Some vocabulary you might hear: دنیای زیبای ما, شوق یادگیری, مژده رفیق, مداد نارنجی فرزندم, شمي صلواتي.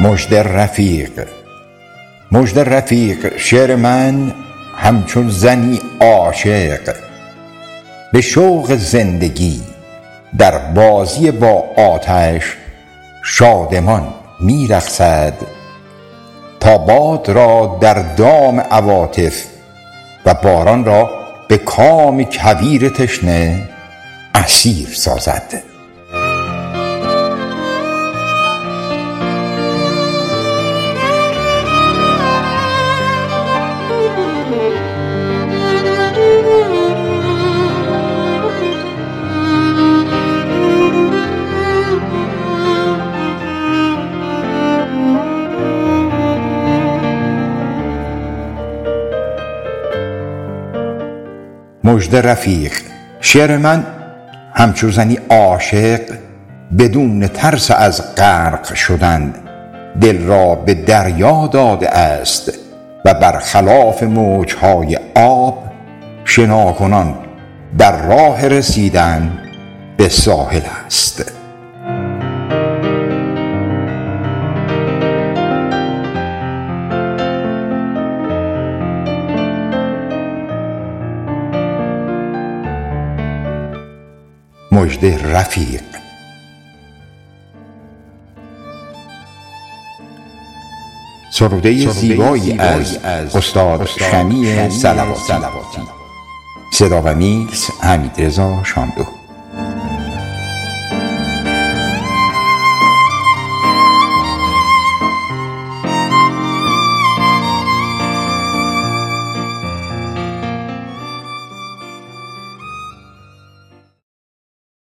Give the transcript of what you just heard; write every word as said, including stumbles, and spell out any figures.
مژده رفیق. مژده رفیق شعر من همچون زنی عاشق به شوق زندگی در بازی با آتش شادمان میرقصد تا باد را در دام عواطف و باران را به کام کویر تشنه اسیر سازد. مژده رفیق شعر من همچون زنی عاشق بدون ترس از غرق شدن دل را به دریا داده است و برخلاف موجهای آب شناکنان در راه رسیدن به ساحل است. مژده رفیق. سروده زیبایی از استاد شمی صلواتی. صدا و میکس حمیدرضا شاملو.